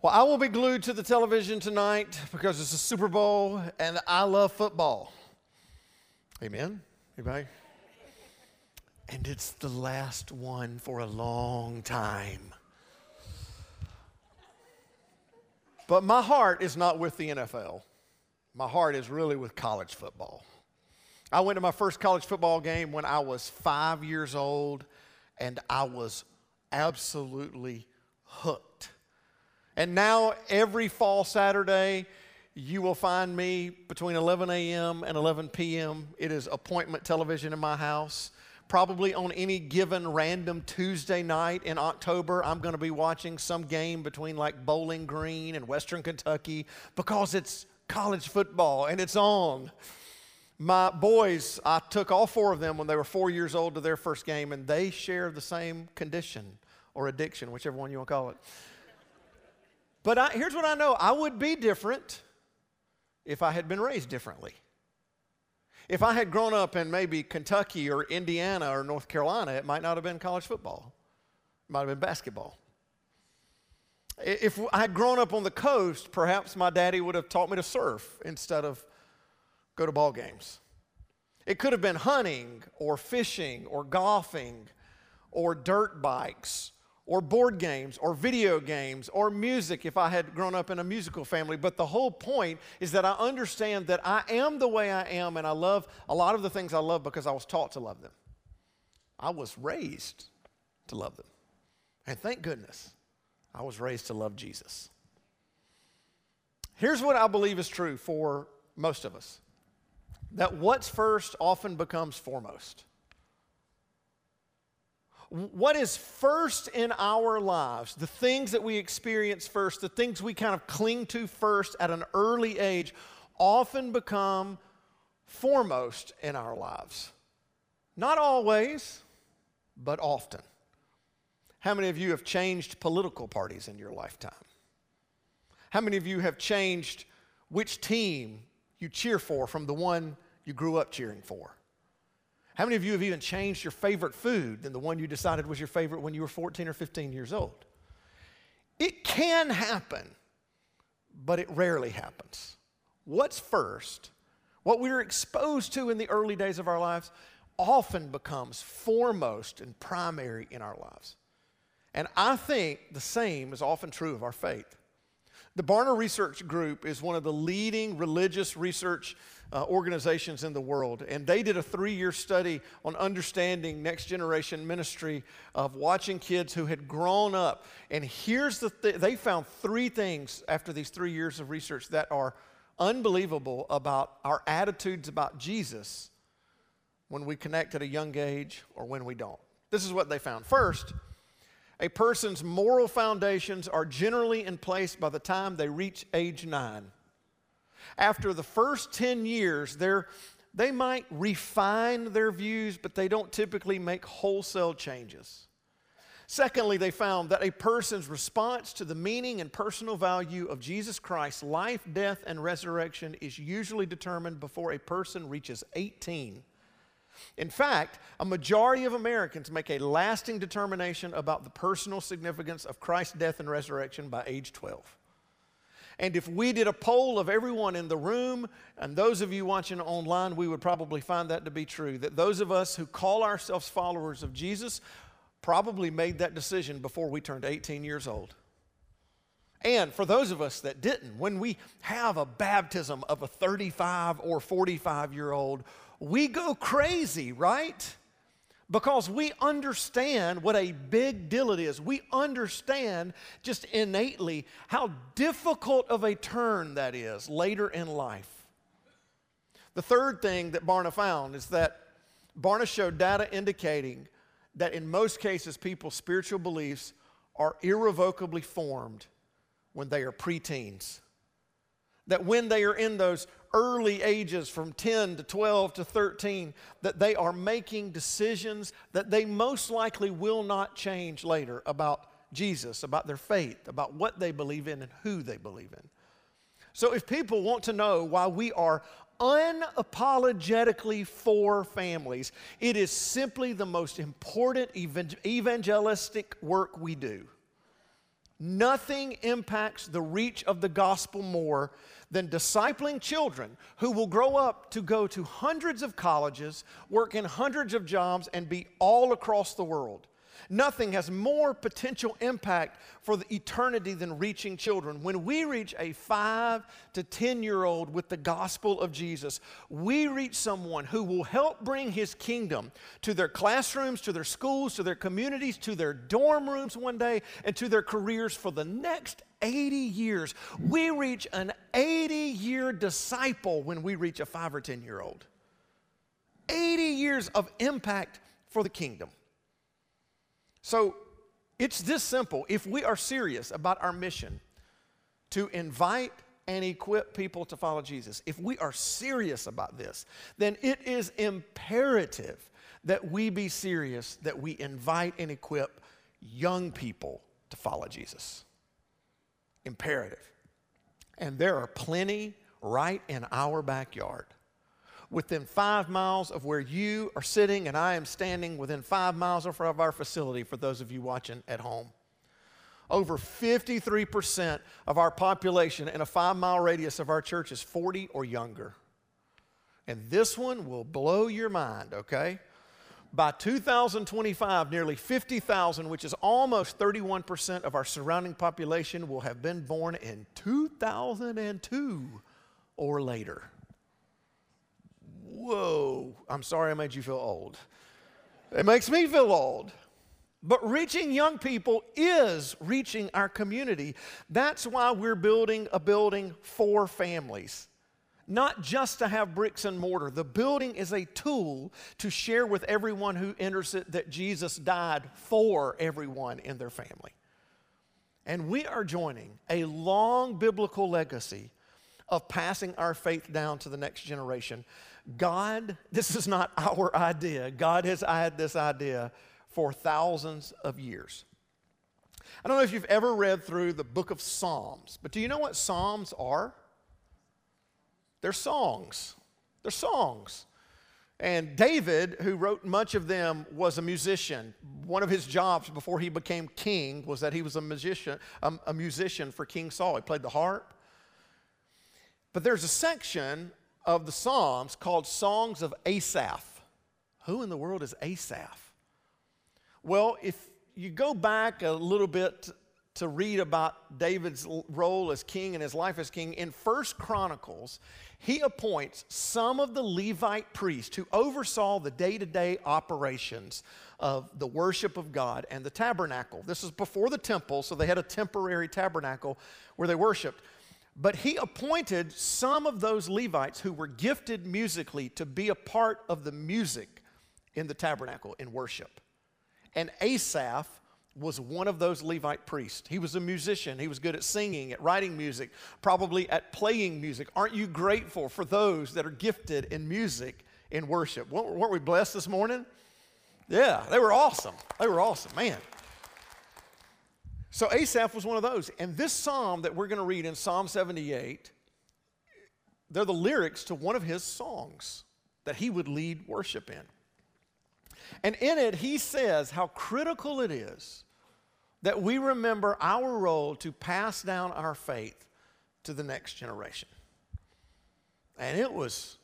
Well, I will be glued to the television tonight because it's the Super Bowl and I love football. Amen? Anybody? And it's the last one for a long time. But my heart is not with the NFL. My heart is really with college football. I went to my first college football game when I was 5 years old, and I was absolutely hooked. And now every fall Saturday, you will find me between 11 a.m. and 11 p.m. It is appointment television in my house. Probably on any given random Tuesday night in October, I'm going to be watching some game between like Bowling Green and Western Kentucky because it's college football and it's on. My boys, I took all four of them when they were 4 years old to their first game, and they share the same condition or addiction, whichever one you want to call it. But here's what I know. I would be different if I had been raised differently. If I had grown up in maybe Kentucky or Indiana or North Carolina, it might not have been college football. It might have been basketball. If I had grown up on the coast, perhaps my daddy would have taught me to surf instead of go to ball games. It could have been hunting or fishing or golfing or dirt bikes or board games or video games or music if I had grown up in a musical family. But the whole point is that I understand that I am the way I am, and I love a lot of the things I love because I was taught to love them. I was raised to love them. And thank goodness I was raised to love Jesus. Here's what I believe is true for most of us, that what's first often becomes foremost. What is first in our lives, the things that we experience first, the things we kind of cling to first at an early age, often become foremost in our lives. Not always, but often. How many of you have changed political parties in your lifetime? How many of you have changed which team you cheer for from the one you grew up cheering for? How many of you have even changed your favorite food than the one you decided was your favorite when you were 14 or 15 years old? It can happen, but it rarely happens. What's first, what we're exposed to in the early days of our lives, often becomes foremost and primary in our lives. And I think the same is often true of our faith. The Barna Research Group is one of the leading religious research organizations in the world, and they did a 3-year study on understanding next generation ministry of watching kids who had grown up. And here's the thing, they found three things after these 3 years of research that are unbelievable about our attitudes about Jesus when we connect at a young age or when we don't. This is what they found. First, a person's moral foundations are generally in place by the time they reach age 9. After the first 10 years, they might refine their views, but they don't typically make wholesale changes. Secondly, they found that a person's response to the meaning and personal value of Jesus Christ's life, death, and resurrection is usually determined before a person reaches 18. In fact, a majority of Americans make a lasting determination about the personal significance of Christ's death and resurrection by age 12. And if we did a poll of everyone in the room, and those of you watching online, we would probably find that to be true, that those of us who call ourselves followers of Jesus probably made that decision before we turned 18 years old. And for those of us that didn't, when we have a baptism of a 35 or 45-year-old, we go crazy, right? Because we understand what a big deal it is. We understand just innately how difficult of a turn that is later in life. The third thing that Barna found is that Barna showed data indicating that in most cases people's spiritual beliefs are irrevocably formed when they are preteens. That when they are in those early ages from 10 to 12 to 13, that they are making decisions that they most likely will not change later about Jesus, about their faith, about what they believe in and who they believe in. So if people want to know why we are unapologetically for families, it is simply the most important evangelistic work we do. Nothing impacts the reach of the gospel more than discipling children who will grow up to go to hundreds of colleges, work in hundreds of jobs, and be all across the world. Nothing has more potential impact for the eternity than reaching children. When we reach a 5- to 10-year-old with the gospel of Jesus, we reach someone who will help bring his kingdom to their classrooms, to their schools, to their communities, to their dorm rooms one day, and to their careers for the next 80 years. We reach an 80-year disciple when we reach a 5- or 10-year-old. 80 years of impact for the kingdom. So it's this simple. If we are serious about our mission to invite and equip people to follow Jesus, if we are serious about this, then it is imperative that we be serious, that we invite and equip young people to follow Jesus. Imperative. And there are plenty right in our backyard. Within 5 miles of where you are sitting and I am standing, within 5 miles of our facility, for those of you watching at home. Over 53% of our population in a 5-mile radius of our church is 40 or younger. And this one will blow your mind, okay? By 2025, nearly 50,000, which is almost 31% of our surrounding population, will have been born in 2002 or later. Whoa, I'm sorry I made you feel old. It makes me feel old. But reaching young people is reaching our community. That's why we're building a building for families. Not just to have bricks and mortar. The building is a tool to share with everyone who enters it that Jesus died for everyone in their family. And we are joining a long biblical legacy of passing our faith down to the next generation. God, this is not our idea. God has had this idea for thousands of years. I don't know if you've ever read through the book of Psalms, but do you know what Psalms are? They're songs. They're songs. And David, who wrote much of them, was a musician. One of his jobs before he became king was that he was a musician for King Saul. He played the harp. But there's a section of the Psalms called Songs of Asaph. Who in the world is Asaph? Well, if you go back a little bit to read about David's role as king and his life as king, in 1 Chronicles, he appoints some of the Levite priests who oversaw the day-to-day operations of the worship of God and the tabernacle. This is before the temple, so they had a temporary tabernacle where they worshiped. But he appointed some of those Levites who were gifted musically to be a part of the music in the tabernacle in worship. And Asaph was one of those Levite priests. He was a musician. He was good at singing, at writing music, probably at playing music. Aren't you grateful for those that are gifted in music in worship? Weren't we blessed this morning? Yeah, they were awesome. They were awesome, man. So Asaph was one of those. And this psalm that we're going to read in Psalm 78, they're the lyrics to one of his songs that he would lead worship in. And in it, he says how critical it is that we remember our role to pass down our faith to the next generation. And it was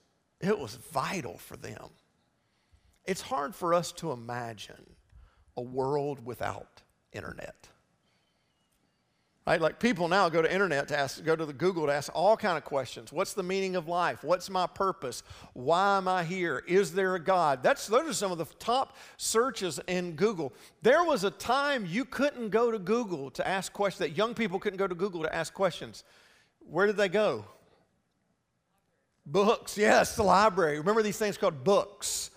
vital for them. It's hard for us to imagine a world without internet. Right? Like people now go to internet to ask, go to the Google to ask all kind of questions. What's the meaning of life? What's my purpose? Why am I here? Is there a God? Those are some of the top searches in Google. There was a time you couldn't go to Google to ask questions, that young people couldn't go to Google to ask questions. Where did they go? Books. Yes, the library. Remember these things called books.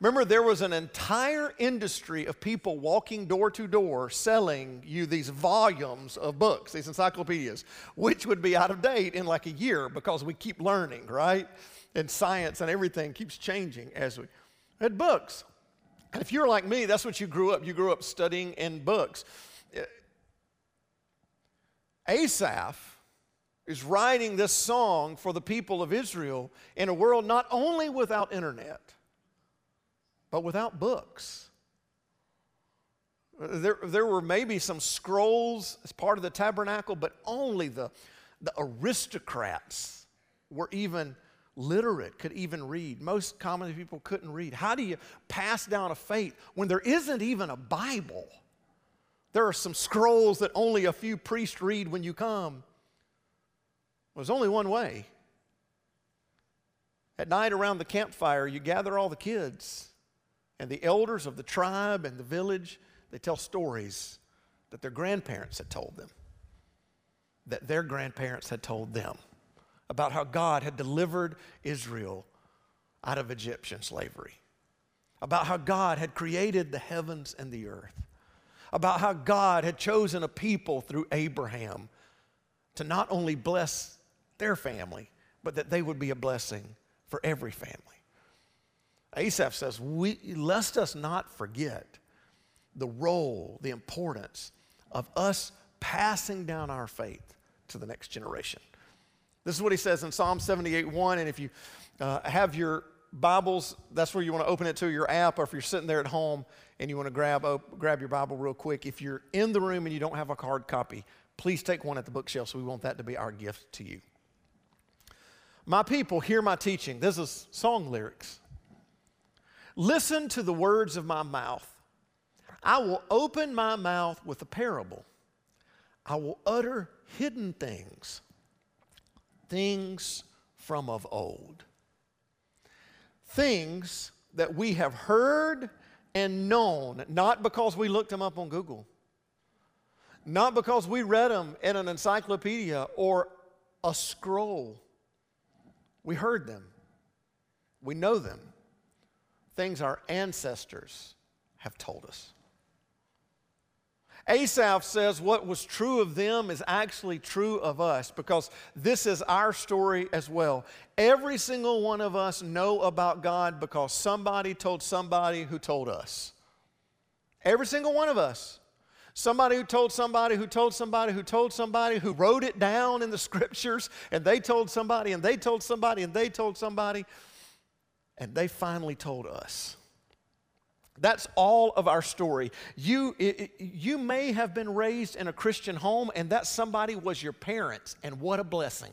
Remember, there was an entire industry of people walking door to door selling you these volumes of books, these encyclopedias, which would be out of date in like a year because we keep learning, right? And science and everything keeps changing as we had books. And if you're like me, that's what you grew up. You grew up studying in books. Asaph is writing this song for the people of Israel in a world not only without internet, but without books. There were maybe some scrolls as part of the tabernacle, but only the aristocrats were even literate, could even read. Most common people couldn't read. How do you pass down a faith when there isn't even a Bible? There are some scrolls that only a few priests read when you come. Well, there's only one way. At night around the campfire, you gather all the kids and the elders of the tribe and the village. They tell stories that their grandparents had told them, that their grandparents had told them about how God had delivered Israel out of Egyptian slavery, about how God had created the heavens and the earth, about how God had chosen a people through Abraham to not only bless their family, but that they would be a blessing for every family. Asaph says, lest us not forget the role, the importance of us passing down our faith to the next generation. This is what he says in Psalm 78:1, and if you have your Bibles, that's where you want to open it to, your app, or if you're sitting there at home and you want to grab your Bible real quick. If you're in the room and you don't have a hard copy, please take one at the bookshelf, so we want that to be our gift to you. My people, hear my teaching. This is song lyrics. Listen to the words of my mouth. I will open my mouth with a parable. I will utter hidden things, things from of old, things that we have heard and known, not because we looked them up on Google, not because we read them in an encyclopedia or a scroll. We heard them. We know them. Things our ancestors have told us. Asaph says what was true of them is actually true of us, because this is our story as well. Every single one of us know about God because somebody told somebody who told us. Every single one of us. Somebody who told somebody who told somebody who told somebody who wrote it down in the scriptures, and they told somebody and they told somebody and they told somebody, and they finally told us. That's all of our story. You may have been raised in a Christian home, and that somebody was your parents, and what a blessing.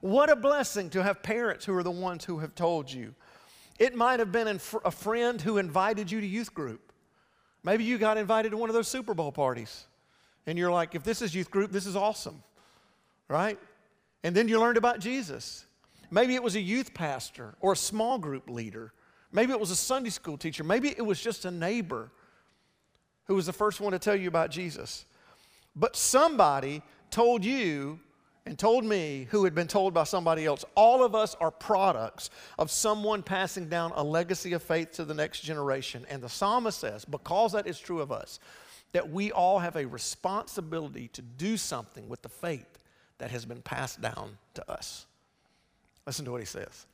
What a blessing to have parents who are the ones who have told you. It might have been a friend who invited you to youth group. Maybe you got invited to one of those Super Bowl parties, and you're like, if this is youth group, this is awesome, right? And then you learned about Jesus. Maybe it was a youth pastor or a small group leader. Maybe it was a Sunday school teacher. Maybe it was just a neighbor who was the first one to tell you about Jesus. But somebody told you and told me who had been told by somebody else. All of us are products of someone passing down a legacy of faith to the next generation. And the psalmist says, because that is true of us, that we all have a responsibility to do something with the faith that has been passed down to us. Listen to what he says.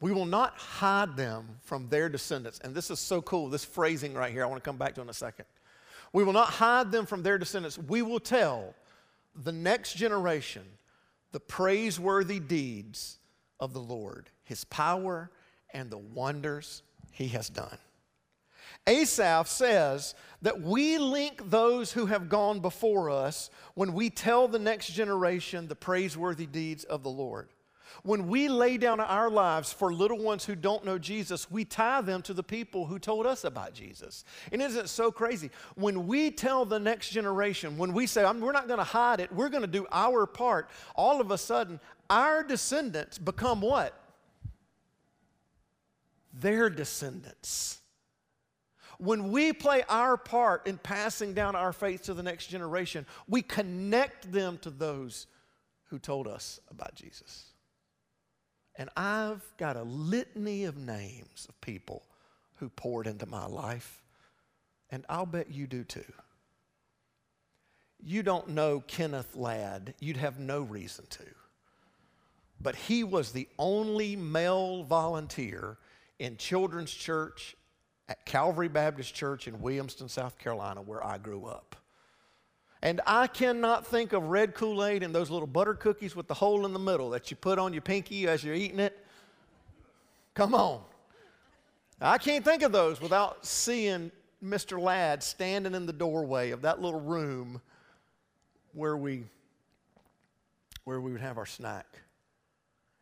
We will not hide them from their descendants. And this is so cool, this phrasing right here. I want to come back to it in a second. We will not hide them from their descendants. We will tell the next generation the praiseworthy deeds of the Lord, his power and the wonders he has done. Asaph says that we link those who have gone before us when we tell the next generation the praiseworthy deeds of the Lord. When we lay down our lives for little ones who don't know Jesus, we tie them to the people who told us about Jesus. And isn't it so crazy? When we tell the next generation, when we say, we're not going to hide it, we're going to do our part, all of a sudden, our descendants become what? Their descendants. When we play our part in passing down our faith to the next generation, we connect them to those who told us about Jesus. And I've got a litany of names of people who poured into my life, and I'll bet you do too. You don't know Kenneth Ladd. You'd have no reason to. But he was the only male volunteer in children's church at Calvary Baptist Church in Williamston, South Carolina, where I grew up. And I cannot think of red Kool-Aid and those little butter cookies with the hole in the middle that you put on your pinky as you're eating it. Come on. I can't think of those without seeing Mr. Ladd standing in the doorway of that little room where we would have our snack.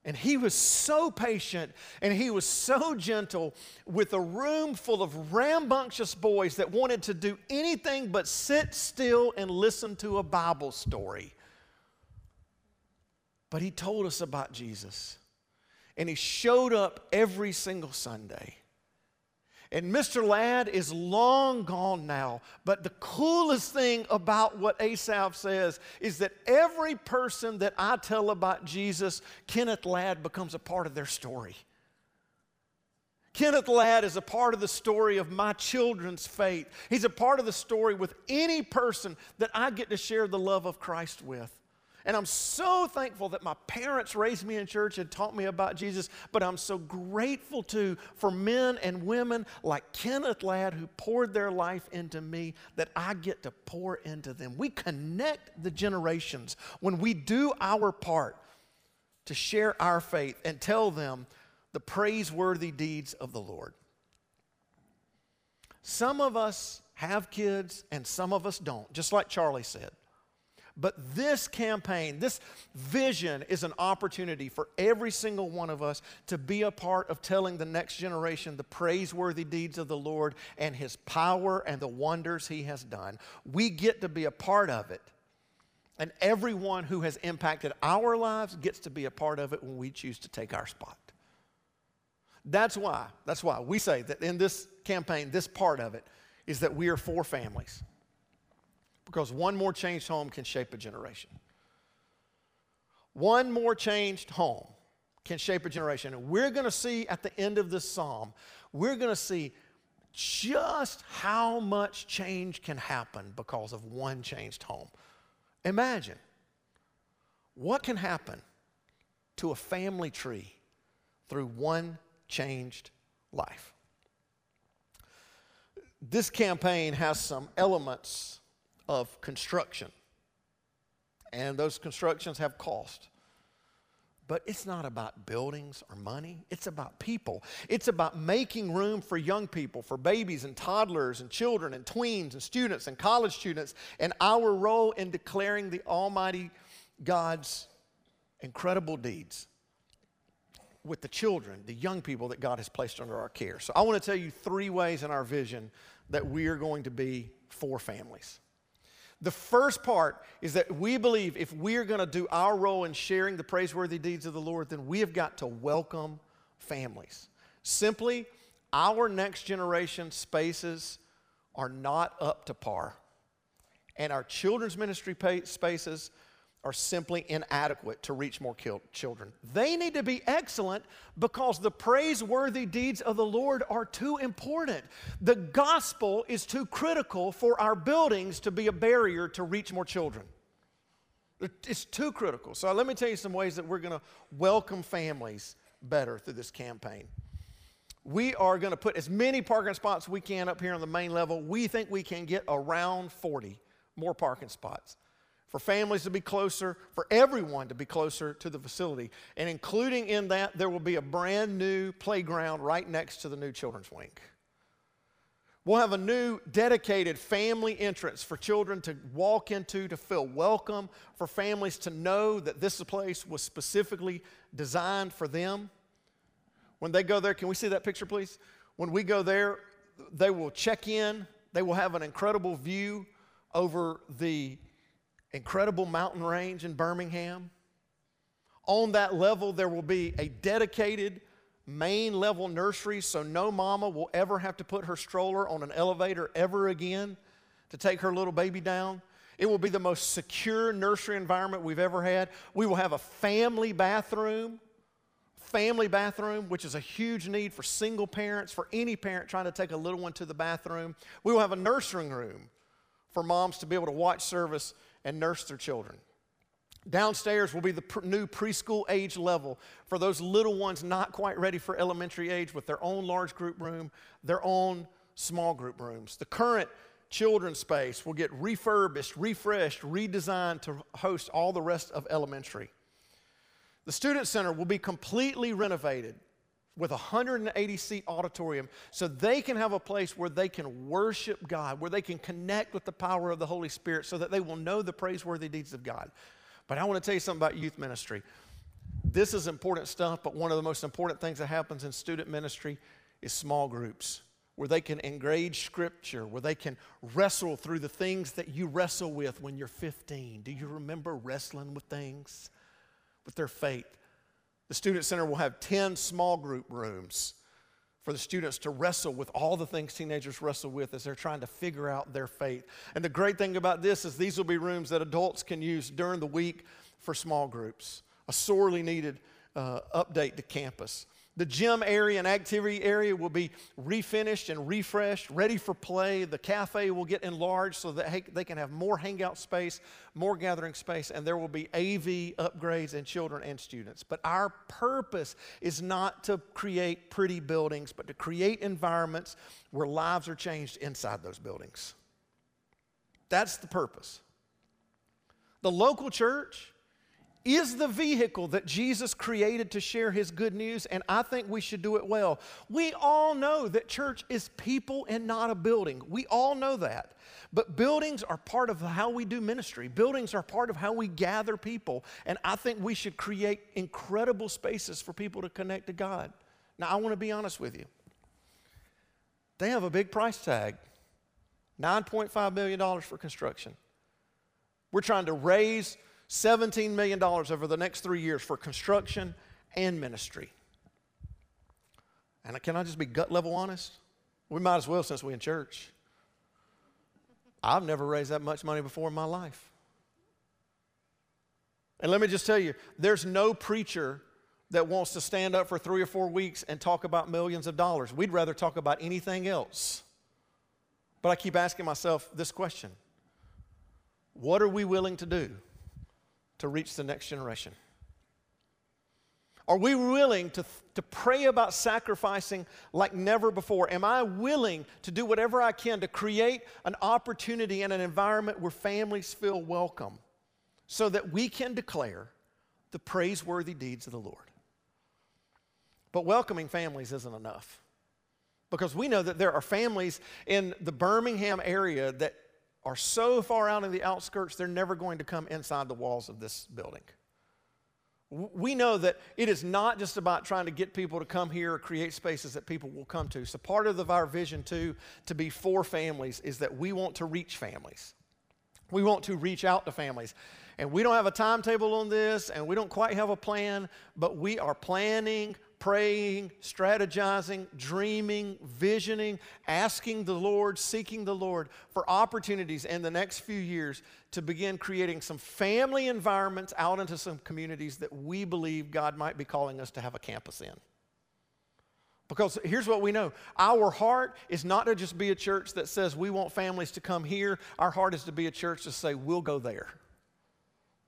And he was so patient and he was so gentle with a room full of rambunctious boys that wanted to do anything but sit still and listen to a Bible story. But he told us about Jesus. And he showed up every single Sunday. And Mr. Ladd is long gone now, but the coolest thing about what Asaph says is that every person that I tell about Jesus, Kenneth Ladd becomes a part of their story. Kenneth Ladd is a part of the story of my children's faith. He's a part of the story with any person that I get to share the love of Christ with. And I'm so thankful that my parents raised me in church and taught me about Jesus, but I'm so grateful, too, for men and women like Kenneth Ladd who poured their life into me that I get to pour into them. We connect the generations when we do our part to share our faith and tell them the praiseworthy deeds of the Lord. Some of us have kids and some of us don't, just like Charlie said. But this campaign, this vision is an opportunity for every single one of us to be a part of telling the next generation the praiseworthy deeds of the Lord and His power and the wonders He has done. We get to be a part of it. And everyone who has impacted our lives gets to be a part of it when we choose to take our spot. That's why we say that in this campaign, this part of it is that we are for families. Because one more changed home can shape a generation. One more changed home can shape a generation. And we're going to see at the end of this psalm, we're going to see just how much change can happen because of one changed home. Imagine what can happen to a family tree through one changed life. This campaign has some elements of construction, and those constructions have cost, but it's not about buildings or money. It's about people. It's about making room for young people, for babies and toddlers and children and tweens and students and college students, and our role in declaring the Almighty God's incredible deeds with the children, the young people that God has placed under our care. So I want to tell you three ways in our vision that we are going to be for families. The first part is that we believe if we're going to do our role in sharing the praiseworthy deeds of the Lord, then we have got to welcome families. Simply, our next generation spaces are not up to par, and our children's ministry spaces are simply inadequate to reach more children. They need to be excellent because the praiseworthy deeds of the Lord are too important. The gospel is too critical for our buildings to be a barrier to reach more children. It's too critical. So let me tell you some ways that we're going to welcome families better through this campaign. We are going to put as many parking spots as we can up here on the main level. We think we can get around 40 more parking spots, for families to be closer, for everyone to be closer to the facility. And including in that, there will be a brand new playground right next to the new children's wing. We'll have a new dedicated family entrance for children to walk into, to feel welcome, for families to know that this place was specifically designed for them. When they go there, can we see that picture, please? When we go there, they will check in. They will have an incredible view over the incredible mountain range in Birmingham. On that level, there will be a dedicated main level nursery, so no mama will ever have to put her stroller on an elevator ever again to take her little baby down. It will be the most secure nursery environment we've ever had. We will have a family bathroom, which is a huge need for single parents, for any parent trying to take a little one to the bathroom. We will have a nursery room for moms to be able to watch service and nurse their children. Downstairs will be the new preschool age level for those little ones not quite ready for elementary age, with their own large group room, their own small group rooms. The current children's space will get refurbished, refreshed, redesigned to host all the rest of elementary. The student center will be completely renovated with a 180-seat auditorium so they can have a place where they can worship God, where they can connect with the power of the Holy Spirit so that they will know the praiseworthy deeds of God. But I want to tell you something about youth ministry. This is important stuff, but one of the most important things that happens in student ministry is small groups, where they can engage Scripture, where they can wrestle through the things that you wrestle with when you're 15. Do you remember wrestling with things, with their faith? The Student Center will have 10 small group rooms for the students to wrestle with all the things teenagers wrestle with as they're trying to figure out their faith. And the great thing about this is these will be rooms that adults can use during the week for small groups, a sorely needed update to campus. The gym area and activity area will be refinished and refreshed, ready for play. The cafe will get enlarged so that they can have more hangout space, more gathering space, and there will be AV upgrades in children and students. But our purpose is not to create pretty buildings, but to create environments where lives are changed inside those buildings. That's the purpose. The local church is the vehicle that Jesus created to share His good news, and I think we should do it well. We all know that church is people and not a building. We all know that. But buildings are part of how we do ministry. Buildings are part of how we gather people, and I think we should create incredible spaces for people to connect to God. Now, I want to be honest with you. They have a big price tag, $9.5 million for construction. We're trying to raise $17 million over the next 3 years for construction and ministry. And can I just be gut-level honest? We might as well since we're in church. I've never raised that much money before in my life. And let me just tell you, there's no preacher that wants to stand up for 3 or 4 weeks and talk about millions of dollars. We'd rather talk about anything else. But I keep asking myself this question: what are we willing to do to reach the next generation? Are we willing to pray about sacrificing like never before? Am I willing to do whatever I can to create an opportunity and an environment where families feel welcome so that we can declare the praiseworthy deeds of the Lord? But welcoming families isn't enough, because we know that there are families in the Birmingham area that are so far out in the outskirts, they're never going to come inside the walls of this building. We know that it is not just about trying to get people to come here or create spaces that people will come to. So part of our vision, too, to be for families is that we want to reach families. We want to reach out to families. And we don't have a timetable on this, and we don't quite have a plan, but we are planning, praying, strategizing, dreaming, visioning, asking the Lord, seeking the Lord for opportunities in the next few years to begin creating some family environments out into some communities that we believe God might be calling us to have a campus in. Because here's what we know. Our heart is not to just be a church that says we want families to come here. Our heart is to be a church to say we'll go there.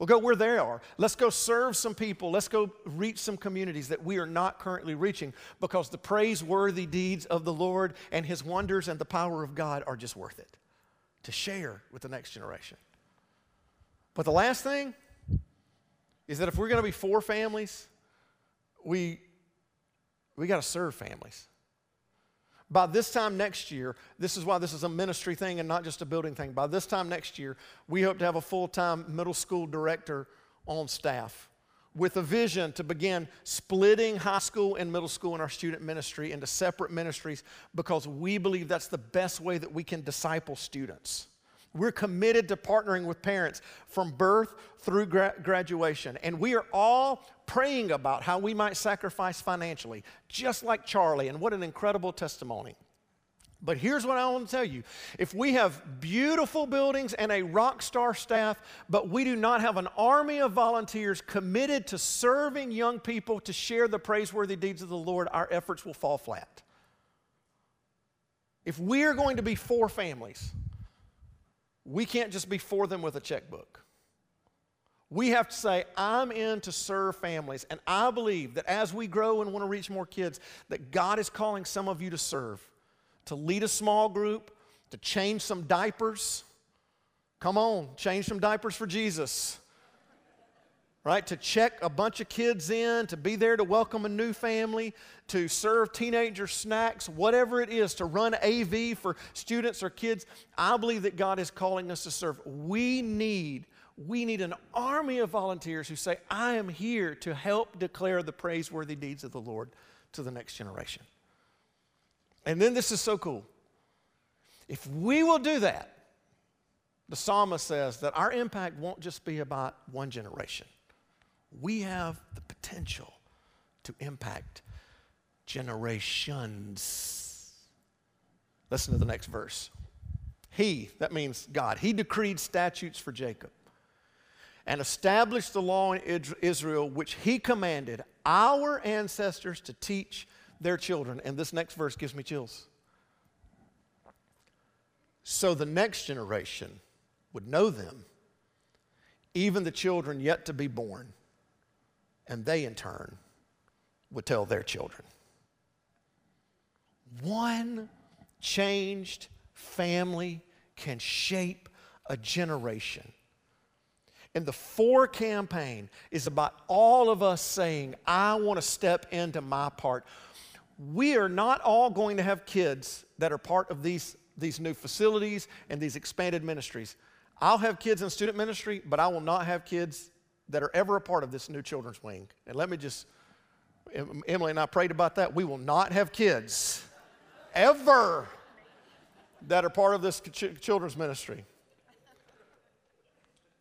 We'll go where they are. Let's go serve some people. Let's go reach some communities that we are not currently reaching, because the praiseworthy deeds of the Lord and His wonders and the power of God are just worth it to share with the next generation. But the last thing is that if we're going to be for families, we got to serve families. By this time next year, this is why this is a ministry thing and not just a building thing. By this time next year, we hope to have a full-time middle school director on staff with a vision to begin splitting high school and middle school in our student ministry into separate ministries, because we believe that's the best way that we can disciple students. We're committed to partnering with parents from birth through graduation. And we are all praying about how we might sacrifice financially, just like Charlie, and what an incredible testimony. But here's what I want to tell you. If we have beautiful buildings and a rock star staff, but we do not have an army of volunteers committed to serving young people to share the praiseworthy deeds of the Lord, our efforts will fall flat. If we're going to be for families, we can't just be for them with a checkbook. We have to say, I'm in to serve families, and I believe that as we grow and want to reach more kids, that God is calling some of you to serve, to lead a small group, to change some diapers. Come on, change some diapers for Jesus. right? To check a bunch of kids in, to be there to welcome a new family, to serve teenager snacks, whatever it is, to run AV for students or kids. I believe that God is calling us to serve. We need an army of volunteers who say, I am here to help declare the praiseworthy deeds of the Lord to the next generation. And then this is so cool. If we will do that, the psalmist says that our impact won't just be about one generation. We have the potential to impact generations. Listen to the next verse. He, that means God, he decreed statutes for Jacob and established the law in Israel, which he commanded our ancestors to teach their children. And this next verse gives me chills. So the next generation would know them, even the children yet to be born, and they in turn would tell their children. One changed family can shape a generation. And the For campaign is about all of us saying, I want to step into my part. We are not all going to have kids that are part of these new facilities and these expanded ministries. I'll have kids in student ministry, but I will not have kids that are ever a part of this new children's wing. And let me just, Emily and I prayed about that. We will not have kids ever that are part of this children's ministry.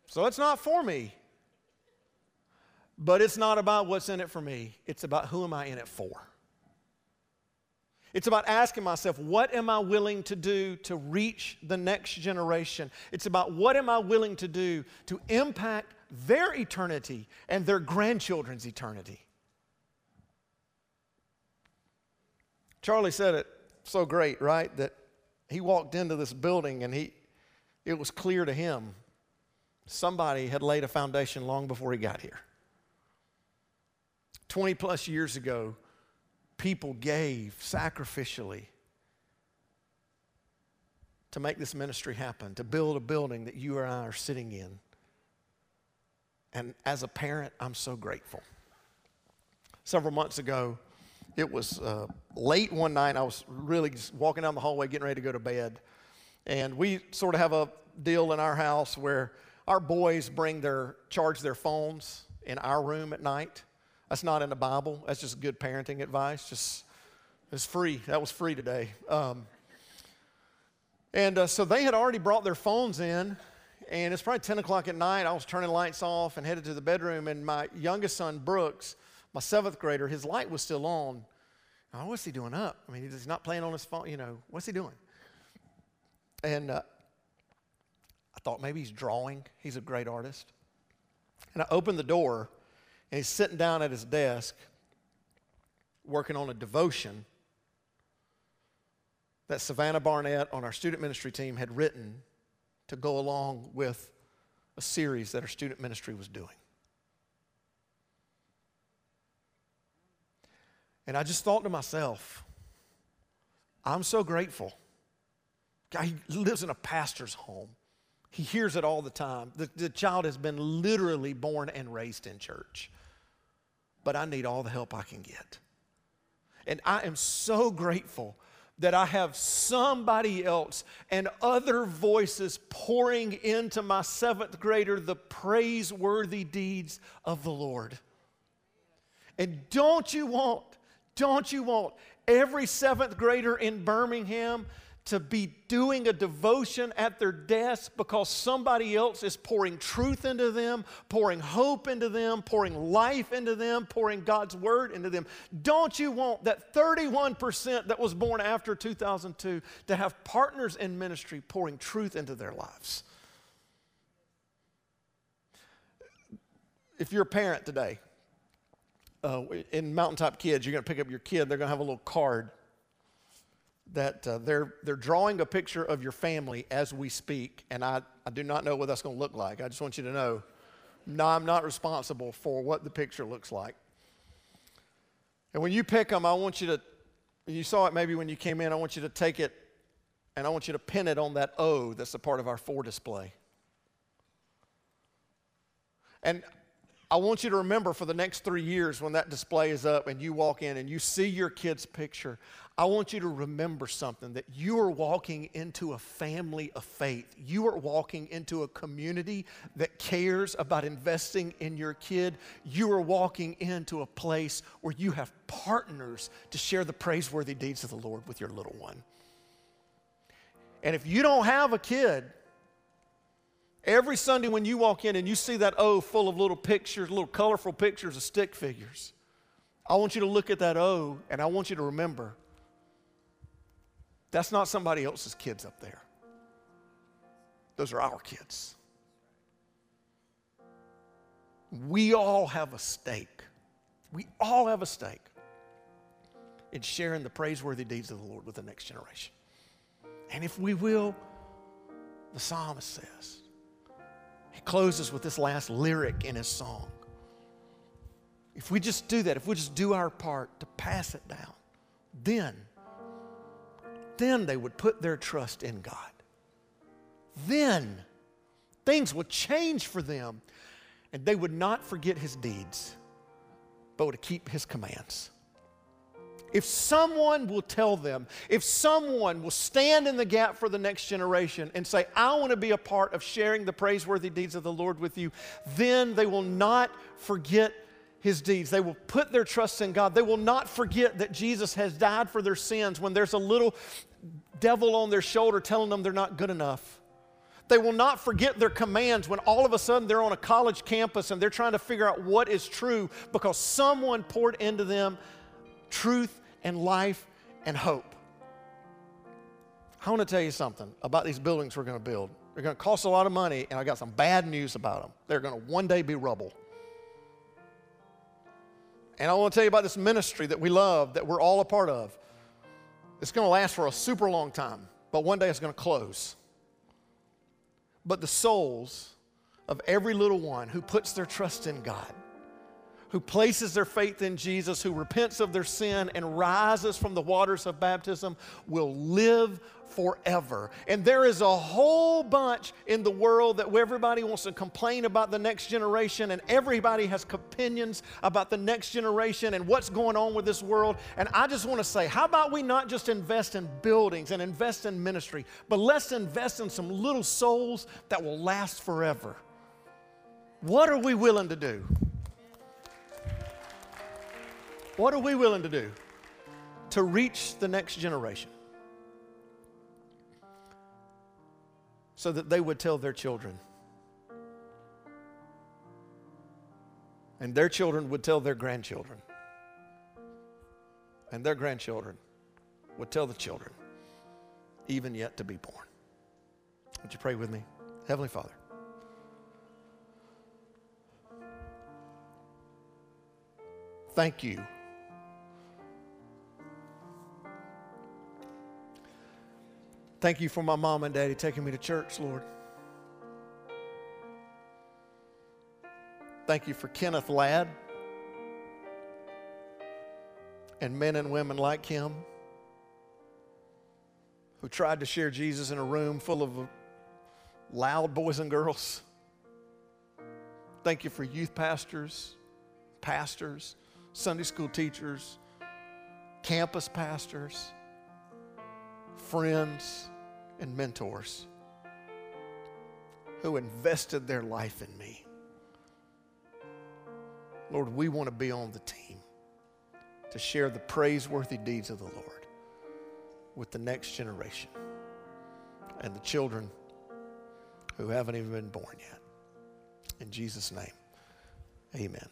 So it's not for me, but it's not about what's in it for me. It's about who am I in it for. It's about asking myself, what am I willing to do to reach the next generation? It's about what am I willing to do to impact their eternity and their grandchildren's eternity. Charlie said it so great, right? That he walked into this building and it was clear to him somebody had laid a foundation long before he got here. 20 plus years ago, people gave sacrificially to make this ministry happen, to build a building that you and I are sitting in. And as a parent, I'm so grateful. Several months ago, it was late one night. I was really just walking down the hallway getting ready to go to bed. And we sort of have a deal in our house where our boys charge their phones in our room at night. That's not in the Bible. That's just good parenting advice. Just, it's free. That was free today. So they had already brought their phones in, and it's probably 10 o'clock at night. I was turning lights off and headed to the bedroom, and my youngest son, Brooks, my 7th grader, his light was still on. Oh, what's he doing up? I mean, he's not playing on his phone. You know, what's he doing? And I thought maybe he's drawing. He's a great artist. And I opened the door, and he's sitting down at his desk working on a devotion that Savannah Barnett on our student ministry team had written to go along with a series that our student ministry was doing. And I just thought to myself, I'm so grateful. God, he lives in a pastor's home. He hears it all the time. The child has been literally born and raised in church. But I need all the help I can get. And I am so grateful that I have somebody else and other voices pouring into my 7th grader the praiseworthy deeds of the Lord. And don't you want every 7th grader in Birmingham to be doing a devotion at their desk because somebody else is pouring truth into them, pouring hope into them, pouring life into them, pouring God's word into them. Don't you want that 31% that was born after 2002 to have partners in ministry pouring truth into their lives? If you're a parent today, in Mountaintop Kids, you're going to pick up your kid. They're going to have a little card that they're drawing a picture of your family as we speak, and I do not know what that's going to look like. I just want you to know, no, I'm not responsible for what the picture looks like. And when you pick them, I want you to, you saw it maybe when you came in, I want you to take it, and I want you to pin it on that O that's a part of our 4 display. And I want you to remember for the next 3 years when that display is up and you walk in and you see your kid's picture, I want you to remember something, that you are walking into a family of faith. You are walking into a community that cares about investing in your kid. You are walking into a place where you have partners to share the praiseworthy deeds of the Lord with your little one. And if you don't have a kid, every Sunday when you walk in and you see that O full of little pictures, little colorful pictures of stick figures, I want you to look at that O and I want you to remember that's not somebody else's kids up there. Those are our kids. We all have a stake. We all have a stake in sharing the praiseworthy deeds of the Lord with the next generation. And if we will, the psalmist says, he closes with this last lyric in his song. If we just do that, if we just do our part to pass it down, then they would put their trust in God. Then things would change for them, and they would not forget his deeds, but would keep his commands. If someone will tell them, if someone will stand in the gap for the next generation and say, I want to be a part of sharing the praiseworthy deeds of the Lord with you, then they will not forget his deeds. They will put their trust in God. They will not forget that Jesus has died for their sins when there's a little devil on their shoulder telling them they're not good enough. They will not forget their commands when all of a sudden they're on a college campus and they're trying to figure out what is true because someone poured into them truth and life and hope. I want to tell you something about these buildings we're going to build. They're going to cost a lot of money, and I got some bad news about them. They're going to one day be rubble. And I want to tell you about this ministry that we love, that we're all a part of. It's going to last for a super long time, but one day it's going to close. But the souls of every little one who puts their trust in God, who places their faith in Jesus, who repents of their sin and rises from the waters of baptism, will live forever. And there is a whole bunch in the world that everybody wants to complain about the next generation, and everybody has opinions about the next generation and what's going on with this world. And I just want to say, how about we not just invest in buildings and invest in ministry, but let's invest in some little souls that will last forever. What are we willing to do? What are we willing to do to reach the next generation so that they would tell their children and their children would tell their grandchildren and their grandchildren would tell the children even yet to be born? Would you pray with me? Heavenly Father, thank you for my mom and daddy taking me to church, Lord. Thank you for Kenneth Ladd and men and women like him who tried to share Jesus in a room full of loud boys and girls. Thank you for youth pastors, Sunday school teachers, campus pastors, friends, and mentors who invested their life in me. Lord, we want to be on the team to share the praiseworthy deeds of the Lord with the next generation and the children who haven't even been born yet. In Jesus' name, amen.